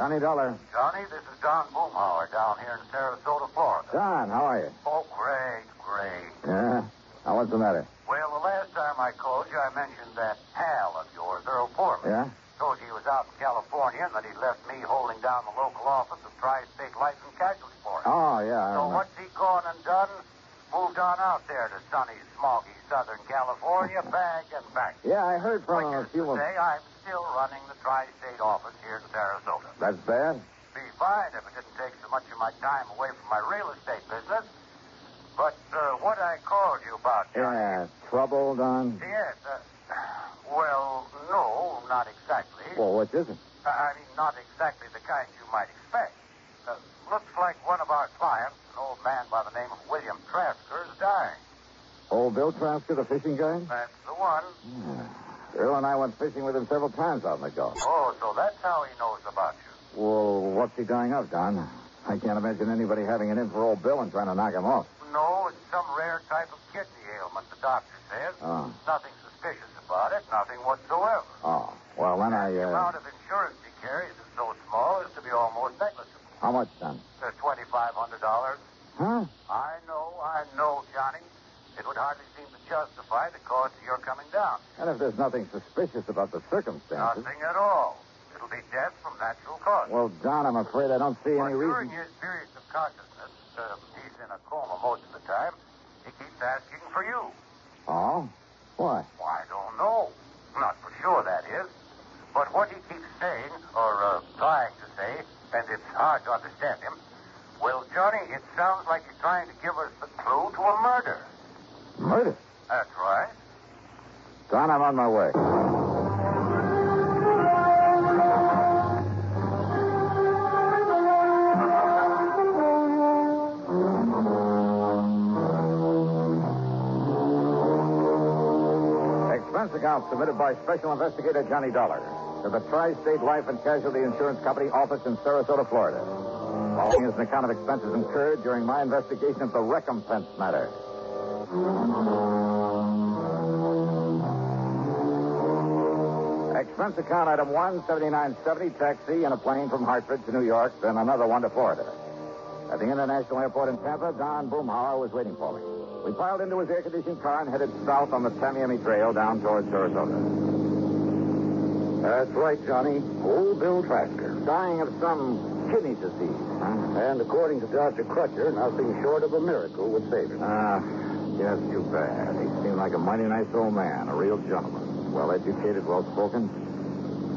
Johnny Dollar. Johnny, this is Don Boomhauer down here in Sarasota, Florida. Don, how are you? Oh, great. Yeah? Now, what's the matter? Well, the last time I called you, I mentioned that pal of yours, Earl Poorman. Yeah? Told you he was out in California and that he'd left me holding down the local office of Tri-State Life and Casualty for him. Oh, yeah. So what's he gone and done? Moved on out there to sunny, smoggy Southern California, back and back. Yeah, I heard from him a few months ago. I'm still running the Tri-State office here in Sarasota. That's bad? Be fine if it didn't take so much of my time away from my real estate business. But what I called you about, Johnny... Yeah, trouble, Don? Yes. Well, no, not exactly. Well, what is it? I mean, not exactly the kind you might expect. Looks like one of our clients, an old man by the name of William Trasker, is dying. Old Bill Trasker, the fishing guy? That's the one. Earl and I went fishing with him several times out in the Gulf. Oh, so that's how he knows about you. Well, what's he dying of, Don? I can't imagine anybody having it in for old Bill and trying to knock him off. No, it's some rare type of kidney ailment, the doctor says. Oh. Nothing suspicious about it, nothing whatsoever. Oh, well, then The amount of insurance he carries is so small as to be almost negligible. How much, Don? $2,500. Huh? I know, Johnny. It would hardly seem to justify the cost of your coming down. And if there's nothing suspicious about the circumstances... Nothing at all. It'll be death from natural causes. Well, Don, I'm afraid I don't see any reason... During his periods of consciousness, he's in a coma most of the time. He keeps asking for you. Oh? Why? Well, I don't know. Not for sure, that is. But what he keeps saying, or trying to say... And it's hard to understand him. Well, Johnny, it sounds like you're trying to give us the clue to a murder. Murder? That's right. Don, I'm on my way. Expense account submitted by Special Investigator Johnny Dollar to the Tri-State Life and Casualty Insurance Company office in Sarasota, Florida. Following is an account of expenses incurred during my investigation of the recompense matter. Expense account item 17970, taxi and a plane from Hartford to New York, then another one to Florida. At the International Airport in Tampa, Don Boomhauer was waiting for me. We piled into his air-conditioned car and headed south on the Tamiami Trail down towards Sarasota. That's right, Johnny. Old Bill Trasker. Dying of some kidney disease. And according to Dr. Crutcher, nothing short of a miracle would save him. Yes, too bad. He seemed like a mighty nice old man, a real gentleman. Well-educated, well-spoken.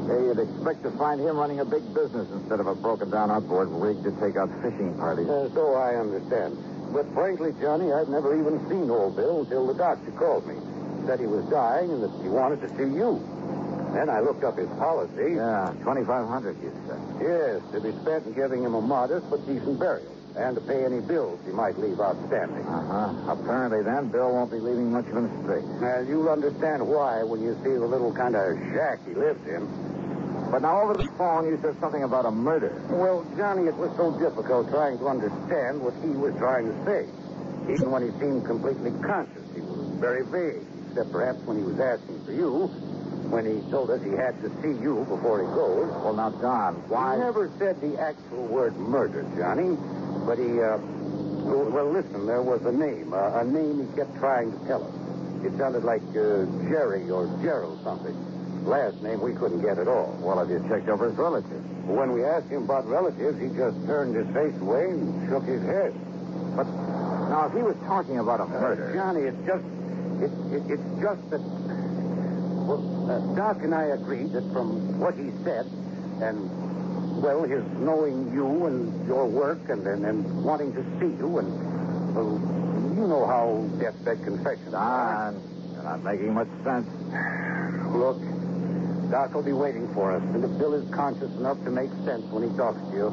Yeah, you'd expect to find him running a big business instead of a broken-down outboard rig to take out fishing parties. So I understand. But frankly, Johnny, I've never even seen old Bill until the doctor called me. Said he was dying and that he wanted to see you. Then I looked up his policy. Yeah, $2,500, you said. Yes, to be spent in giving him a modest but decent burial. And to pay any bills he might leave outstanding. Uh-huh. Apparently then, Bill won't be leaving much of an estate. Now, you'll understand why when you see the little kind of shack he lived in. But now, over the phone, you said something about a murder. Well, Johnny, it was so difficult trying to understand what he was trying to say. Even when he seemed completely conscious, he was very vague. Except perhaps when he was asking for you... When he told us he had to see you before he goes. Well, now, Don, why... He never said the actual word murder, Johnny. But he, Well, listen, there was a name. A name he kept trying to tell us. It sounded like Jerry or Gerald something. Last name we couldn't get at all. Well, have you checked over his relatives? When we asked him about relatives, he just turned his face away and shook his head. But, now, if he was talking about a murder... Johnny, it's just... It's just that... Well, Doc and I agreed that from what he said and, well, his knowing you and your work and wanting to see you and, well, you know how deathbed confessions are. You're not making much sense. Look, Doc will be waiting for us, and if Bill is conscious enough to make sense when he talks to you,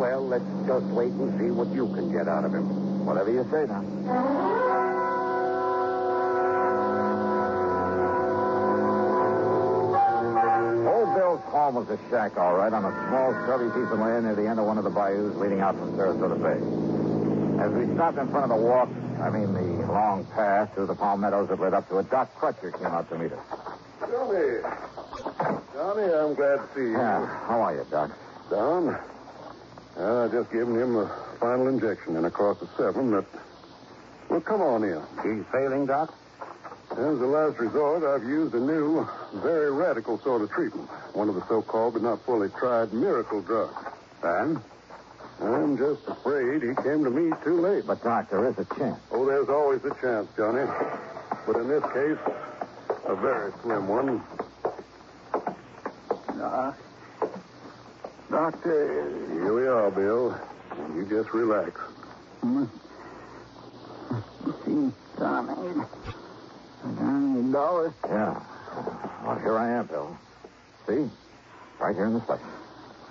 well, let's just wait and see what you can get out of him. Whatever you say, Doc. Home was a shack, all right, on a small, scrubby piece of land near the end of one of the bayous leading out from Sarasota Bay. As we stopped in front of the long path through the palmettos that led up to it, Doc Crutcher came out to meet us. Johnny, I'm glad to see you. Yeah, how are you, Doc? Don? I just given him a final injection and across the seven that... Well, come on in. He's failing, Doc? As a last resort, I've used a new, very radical sort of treatment. One of the so-called but not fully tried miracle drugs. And? I'm just afraid he came to me too late. But, Doc, there is a chance. Oh, there's always a chance, Johnny. But in this case, a very slim one. Doctor... Here we are, Bill. You just relax. $1,000. Yeah. Well, here I am, Bill. See? Right here in this place.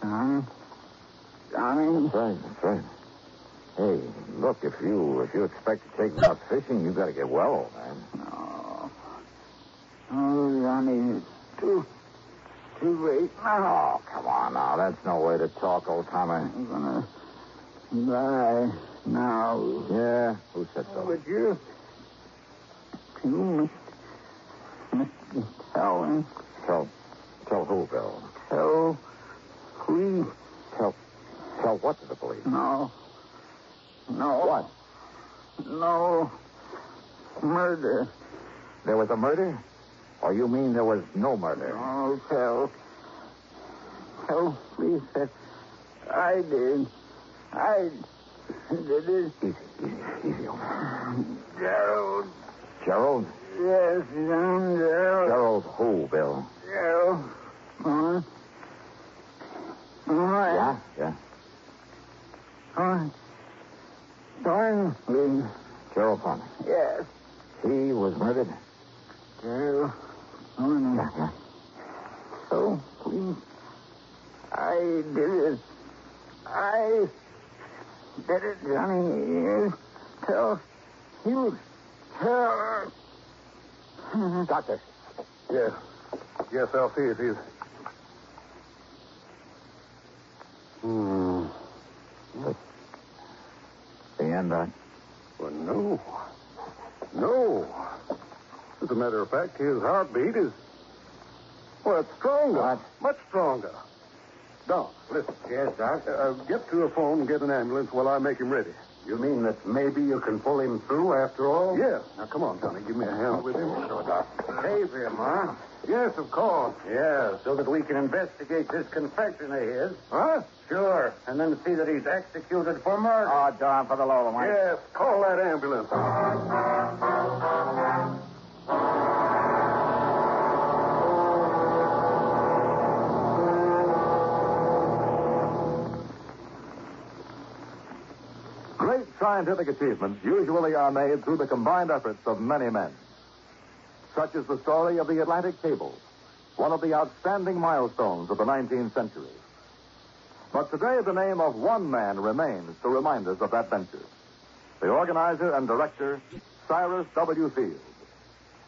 Johnny? That's right. Hey, look, if you expect to take me out fishing, you've got to get well, man. No. Oh, Johnny, it's too late now. Oh, come on now. That's no way to talk, old timer. I'm gonna die now. Yeah? Who said so? Would you? Tell who, Bill? Tell who? Tell what to the police? No. What? No. Murder. There was a murder? Or you mean there was no murder? No, tell police that I did. I did it. Easy. Gerald? Yes, John Gerald. Gerald who, Bill? Gerald. All right. Yeah. Thornley. Gerald Thornley. Yes. He was murdered. Gerald Thornley. Yeah. So, please. I did it, Johnny. Tell. Doctor. Yes. Yes, I'll see if he's... The end, Doc? Well, no. As a matter of fact, his heartbeat is... Well, it's stronger. What? Much stronger. Doc, listen. Yes, Doc? Get to the phone and get an ambulance while I make him ready. You mean that maybe you can pull him through after all? Yes. Now, come on, Johnny. Give me a hand with him. Sure, Doc. Save him, huh? Yes, of course. Yeah, so that we can investigate this confession of his. Huh? Sure. And then see that he's executed for murder. Oh, Don, for the love of my... Yes, call that ambulance. Great scientific achievements usually are made through the combined efforts of many men. Such is the story of the Atlantic Cable, one of the outstanding milestones of the 19th century. But today the name of one man remains to remind us of that venture. The organizer and director, Cyrus W. Field,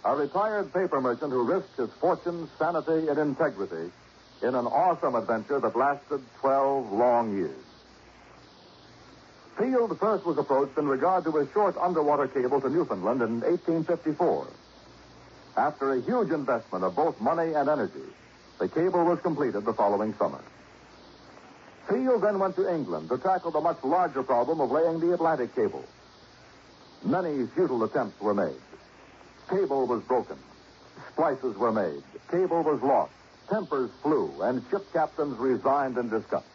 a retired paper merchant who risked his fortune, sanity, and integrity in an awesome adventure that lasted 12 long years. Field first was approached in regard to a short underwater cable to Newfoundland in 1854. After a huge investment of both money and energy, the cable was completed the following summer. Field then went to England to tackle the much larger problem of laying the Atlantic cable. Many futile attempts were made. Cable was broken. Splices were made. Cable was lost. Tempers flew, and ship captains resigned in disgust.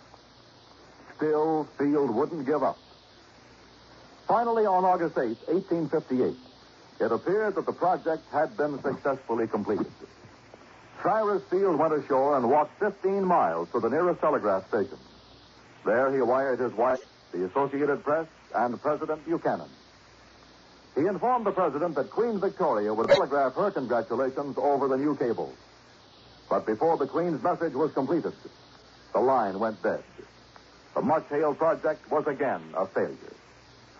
Still, Field wouldn't give up. Finally, on August 8, 1858, it appeared that the project had been successfully completed. Cyrus Field went ashore and walked 15 miles to the nearest telegraph station. There he wired his wife, the Associated Press, and President Buchanan. He informed the president that Queen Victoria would telegraph her congratulations over the new cable. But before the Queen's message was completed, the line went dead. The much-hailed project was again a failure.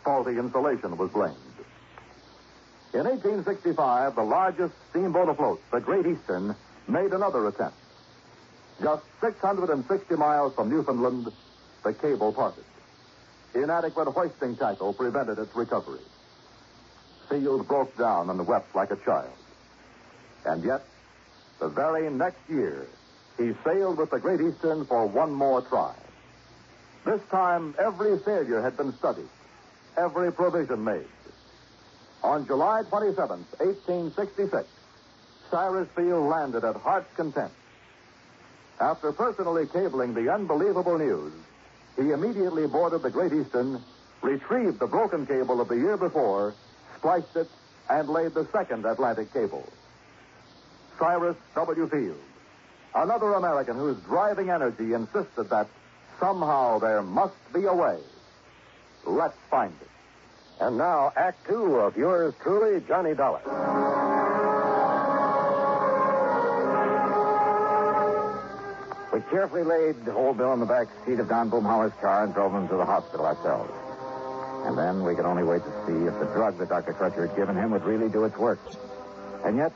Faulty insulation was blamed. In 1865, the largest steamboat afloat, the Great Eastern, made another attempt. Just 660 miles from Newfoundland, the cable parted. Inadequate hoisting tackle prevented its recovery. Field broke down and wept like a child. And yet, the very next year, he sailed with the Great Eastern for one more try. This time, every failure had been studied, every provision made. On July 27th, 1866, Cyrus Field landed at Heart's Content. After personally cabling the unbelievable news, he immediately boarded the Great Eastern, retrieved the broken cable of the year before, spliced it, and laid the second Atlantic cable. Cyrus W. Field, another American whose driving energy insisted that somehow there must be a way. Let's find it. And now, Act Two of Yours Truly, Johnny Dollar. We carefully laid Old Bill in the back seat of Don Boomhauer's car and drove him to the hospital ourselves. And then we could only wait to see if the drug that Dr. Crutcher had given him would really do its work. And yet,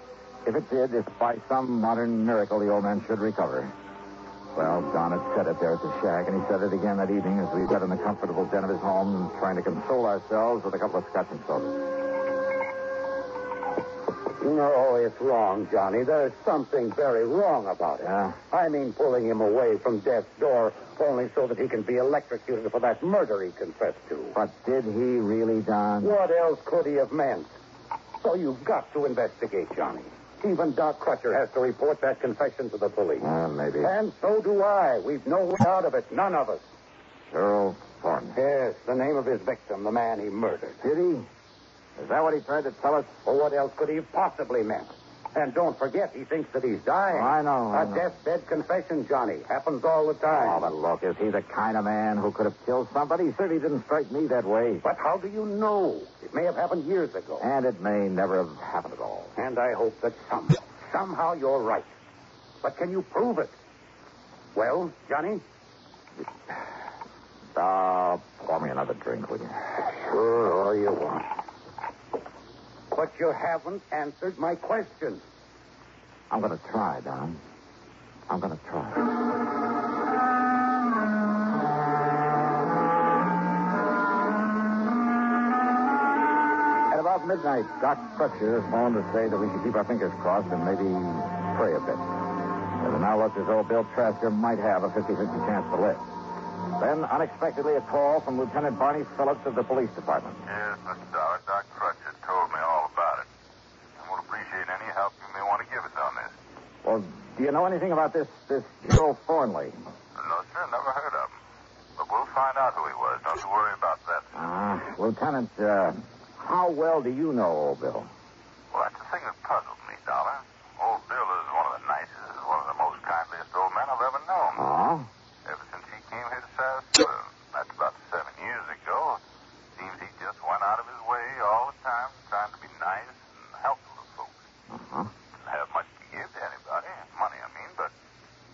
if it did, if by some modern miracle the old man should recover. Well, Don had said it there at the shack, and he said it again that evening as we sat in the comfortable den of his home, trying to console ourselves with a couple of scotch and sodas. No, it's wrong, Johnny. There's something very wrong about it. Yeah? I mean, pulling him away from death's door only so that he can be electrocuted for that murder he confessed to. But did he really, Don? What else could he have meant? So you've got to investigate, Johnny. Even Doc Crutcher has to report that confession to the police. Maybe. And so do I. We've no way out of it. None of us. Cheryl Thornton. Yes, the name of his victim, the man he murdered. Did he? Is that what he tried to tell us? Well, what else could he have possibly meant? And don't forget, he thinks that he's dying. Oh, I know. A deathbed confession, Johnny. Happens all the time. Oh, but look, is he the kind of man who could have killed somebody? He certainly didn't strike me that way. But how do you know? It may have happened years ago. And it may never have happened at all. And I hope that somehow you're right. But can you prove it? Well, Johnny? Pour me another drink, will you? Sure, all you want. But you haven't answered my question. I'm going to try, Don. I'm going to try. At about midnight, Doc Crutcher phoned to say that we should keep our fingers crossed and maybe pray a bit. It now looked as though Bill Trasker might have a 50-50 chance to live. Then, unexpectedly, a call from Lieutenant Barney Phillips of the police department. Yes, Mr. Dollar, Doc Crutcher told me all about it. I would appreciate any help you may want to give us on this. Well, do you know anything about this Gerald Thornley? No, sir, never heard of him. But we'll find out who he was. Don't you worry about that. Lieutenant, how well do you know old Bill? Well, that's the thing that puzzled me, Dollar. Old Bill is one of the nicest, one of the most kindliest old men I've ever known. Oh? Ever since he came here to Sarasota, that's about 7 years ago, seems he just went out of his way all the time trying to be nice and helpful to folks. Uh-huh. Didn't have much to give to anybody, money I mean, but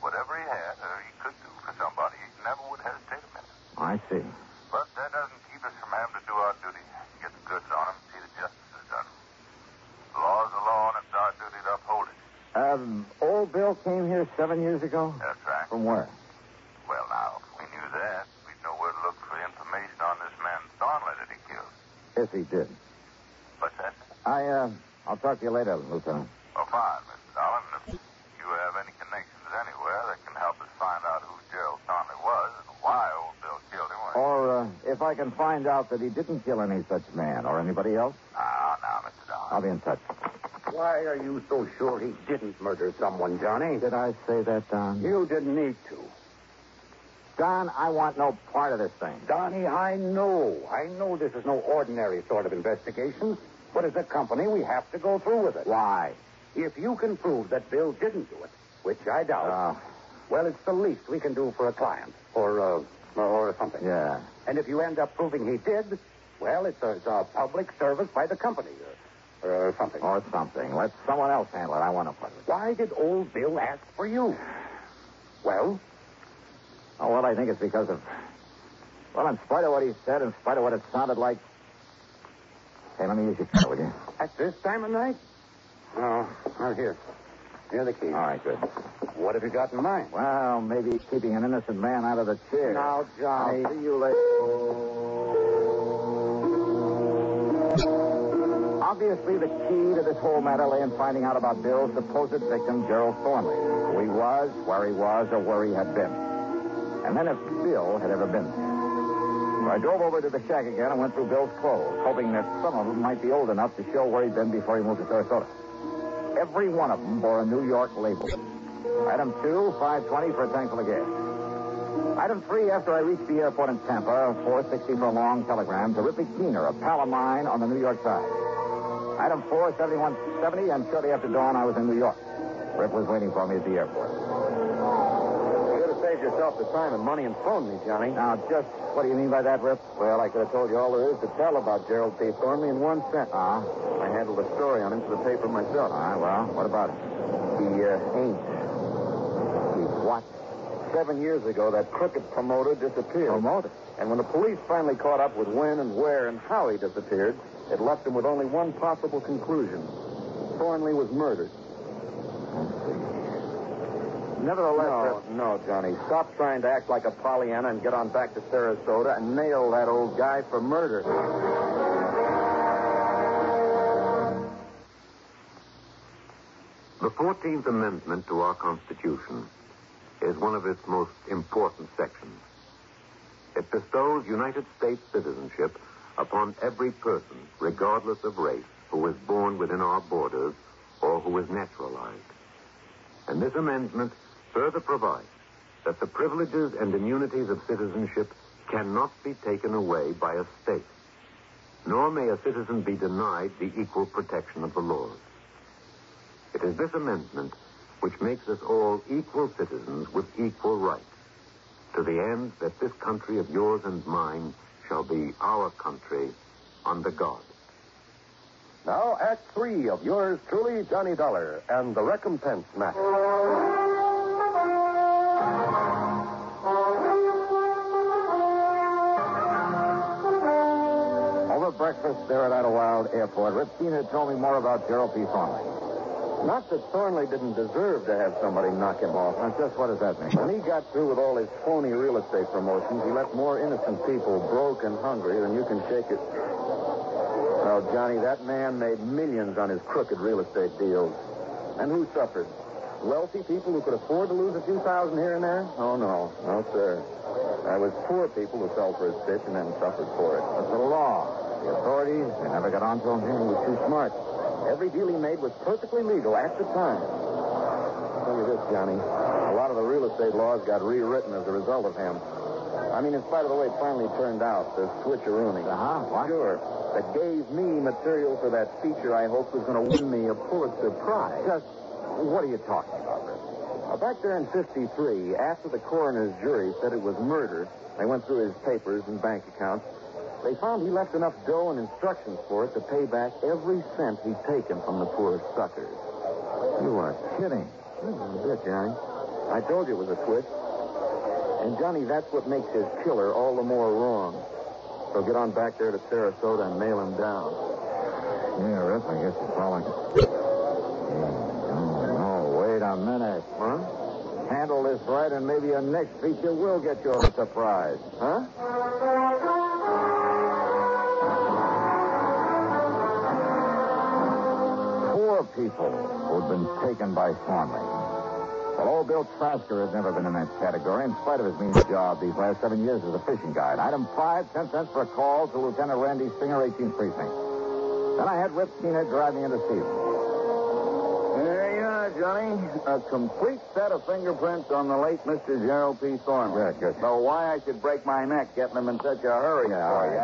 whatever he had or he could do for somebody, he never would hesitate a minute. I see. But that doesn't keep us from having to do our duty, get the goods on him, see that justice is done. The law's the law, and it's our duty to uphold it. Old Bill came here 7 years ago? That's right. From where? Well, now, if we knew that, we'd know where to look for information on this man Thornley that he killed. Yes, he did. What's that? I'll talk to you later, Lieutenant. Well, fine, Mr. Dollar. If you have any connections anywhere that can help us find out who Gerald Thornley was and why old Bill killed him. Or if I can find out that he didn't kill any such man or anybody else. Now, Mr. Dollar. I'll be in touch. Why are you so sure he didn't murder someone, Johnny? Did I say that, Don? You didn't need to. Don, I want no part of this thing. Donnie, I know this is no ordinary sort of investigation, but as a company, we have to go through with it. Why? If you can prove that Bill didn't do it, which I doubt, well, it's the least we can do for a client or something. Yeah. And if you end up proving he did, well, it's a public service by the company or something. Or something. Let someone else handle it. I want no part of it. Why did old Bill ask for you? Well? Well, I think it's because of... Well, in spite of what he said, in spite of what it sounded like... Hey, let me use your car, will you? At this time of night? No, not here. Here are the keys. All right, good. What have you got in mind? Well, maybe keeping an innocent man out of the chair. Now, Johnny... I'll see you later. Obviously, the key to this whole matter lay in finding out about Bill's supposed victim, Gerald Thornley. Who he was, where he was, or where he had been. and then if Bill had ever been there. So I drove over to the shack again and went through Bill's clothes, hoping that some of them might be old enough to show where he'd been before he moved to Sarasota. Every one of them bore a New York label. Item 2, $5.20 for a tankful of gas. Item 3, after I reached the airport in Tampa, $4.60 for a long telegram to Rip Keenan, a pal of mine on the New York side. Item 4, $71.70, and shortly after dawn, I was in New York. Rip was waiting for me at the airport. You could have saved yourself the time and money and phoned me, Johnny. Now, just what do you mean by that, Rip? Well, I could have told you all there is to tell about Gerald P. Thornley in one sentence. I handled a story on him for the paper myself. Well, what about it? What? 7 years ago, that crooked promoter disappeared. Promoter? And when the police finally caught up with when and where and how he disappeared, it left them with only one possible conclusion. Thornley was murdered. Nevertheless... No, Johnny. Stop trying to act like a Pollyanna and get on back to Sarasota and nail that old guy for murder. The 14th Amendment to our Constitution is one of its most important sections. It bestows United States citizenship upon every person, regardless of race, who was born within our borders or who was naturalized. And this amendment further provides that the privileges and immunities of citizenship cannot be taken away by a state, nor may a citizen be denied the equal protection of the laws. It is this amendment which makes us all equal citizens with equal rights, to the end that this country of yours and mine shall be our country under God. Now, Act 3 of Yours Truly, Johnny Dollar, and the Recompense Matter. Over breakfast there at Idlewild Airport, Rip Keenan told me more about Gerald P. Thornley. Not that Thornley didn't deserve to have somebody knock him off. Now, just what does that mean? When he got through with all his phony real estate promotions, he left more innocent people broke and hungry than you can shake it. Well, Johnny, that man made millions on his crooked real estate deals. And who suffered? Wealthy people who could afford to lose a few thousand here and there? Oh, no. No, sir. That was poor people who fell for his pitch and then suffered for it. That's the law. The authorities, they never got onto him. He was too smart. Every deal he made was perfectly legal at the time. I'll tell you this, Johnny. A lot of the real estate laws got rewritten as a result of him. I mean, in spite of the way it finally turned out, the switcheroony. What? Sure. That gave me material for that feature I hoped was going to win me a Pulitzer Prize. Just what are you talking about, Rip? Back there in 1953, after the coroner's jury said it was murder, they went through his papers and bank accounts. They found he left enough dough and instructions for it to pay back every cent he'd taken from the poor suckers. You are kidding. That's it, Johnny. I told you it was a twist. And, Johnny, that's what makes his killer all the more wrong. So get on back there to Sarasota and nail him down. Yeah, Rip, I guess you're following. No, wait a minute. Huh? Handle this right, and maybe your next feature will get you a surprise. Huh? People who'd been taken by Thornley. Well, old Bill Trasker has never been in that category, in spite of his mean job these last 7 years as a fishing guide. Item 5, 10 cents for a call to Lieutenant Randy Singer, 18th Precinct. Then I had Rip Keenan drive me into Stevens. There you are, Johnny. A complete set of fingerprints on the late Mr. Gerald P. Thornley. Yes, yes. So why I should break my neck getting them in such a hurry for you.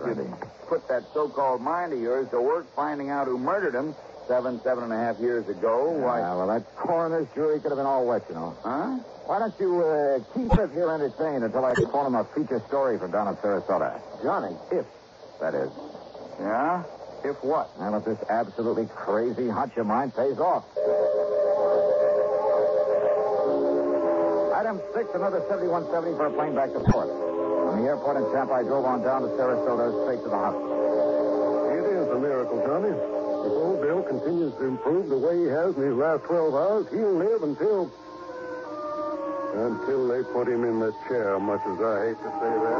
If you put that so-called mind of yours to work finding out who murdered him, seven and a half years ago, why... Yeah, well, that coroner's jury could have been all wet, you know. Huh? Why don't you keep it here entertained until I call him a feature story from down in Sarasota? Johnny, if, that is. Yeah? If what? Now, if this absolutely crazy hunch of mine pays off. Item 6, another $71.70 for a plane back to port. From the airport in Tampa, I drove on down to Sarasota, straight to the hospital. It is a miracle, Johnny. If old Bill continues to improve the way he has in his last 12 hours, he'll live until they put him in the chair, much as I hate to say that.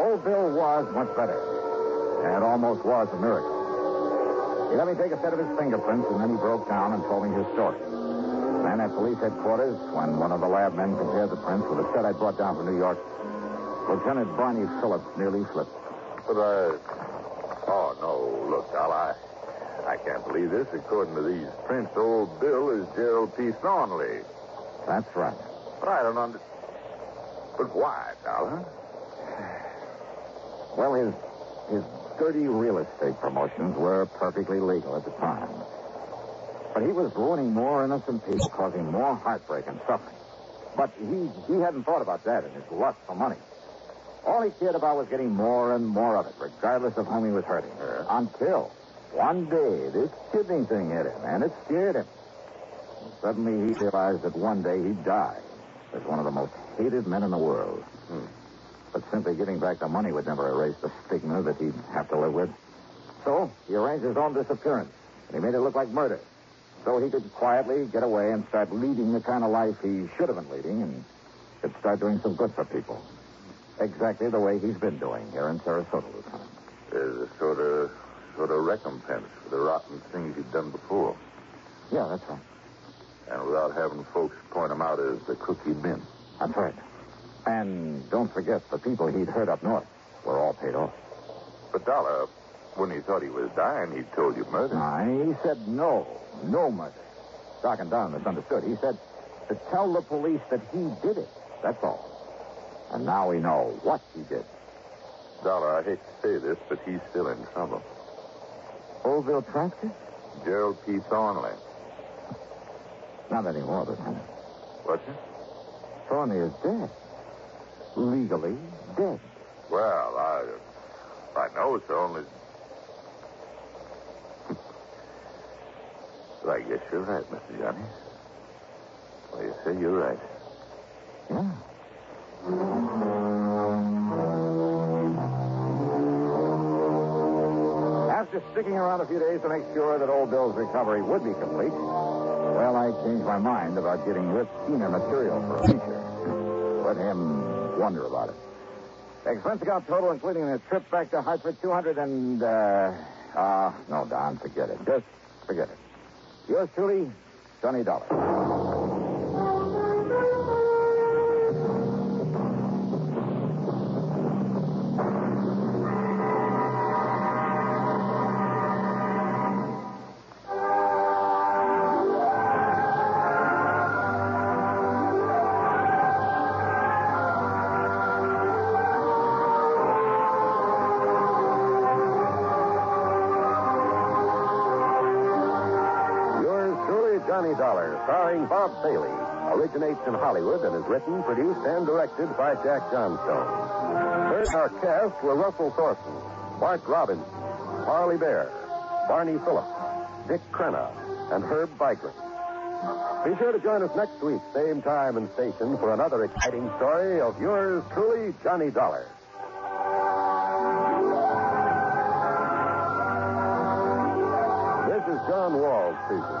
Old Bill was much better. And almost was a miracle. He let me take a set of his fingerprints, and then he broke down and told me his story. Then at police headquarters, when one of the lab men compared the prints with a set I brought down from New York, Lieutenant Barney Phillips nearly flipped. But oh, no, look, Al, I can't believe this. According to these prints, old Bill is Gerald P. Thornley. That's right. But I don't understand. But why, Dollar? Well, his dirty real estate promotions were perfectly legal at the time. But he was ruining more innocent people, causing more heartbreak and suffering. But he hadn't thought about that in his lust for money. All he cared about was getting more and more of it, regardless of whom he was hurting. Until one day, this kidney thing hit him, and it scared him. And suddenly, he realized that one day he'd die as one of the most hated men in the world. But simply giving back the money would never erase the stigma that he'd have to live with. So he arranged his own disappearance, and he made it look like murder, so he could quietly get away and start leading the kind of life he should have been leading and could start doing some good for people. Exactly the way he's been doing here in Sarasota, Lieutenant. There's a sort of recompense for the rotten things he'd done before. Yeah, that's right. And without having folks point him out as the crook he'd been. That's right. And don't forget, the people he'd hurt up north were all paid off. But Dollar, when he thought he was dying, he told you murder. He said no murder. Doc and Don misunderstood. He said to tell the police that he did it. That's all. And now we know what he did. Dollar, I hate to say this, but he's still in trouble. Old Bill Trasker? Gerald P. Thornley. Not anymore, Lieutenant. What's it? Thornley is dead. Legally dead. Well, I know it's only... I guess you're right, Mr. Johnny. Well, you say you're right. Yeah. After sticking around a few days to make sure that old Bill's recovery would be complete, well, I changed my mind about getting Rip Keenan material for a feature. Let him wonder about it. Expense account total, including the trip back to Hartford, no, Don, forget it. Just forget it. Yours truly, Johnny Dollar. Johnny Dollar, starring Bob Bailey, originates in Hollywood and is written, produced, and directed by Jack Johnstone. First, our cast were Russell Thorson, Mark Robinson, Harley Bear, Barney Phillips, Dick Crenna, and Herb Bikram. Be sure to join us next week, same time and station, for another exciting story of Yours Truly, Johnny Dollar. This is John Wall speaking.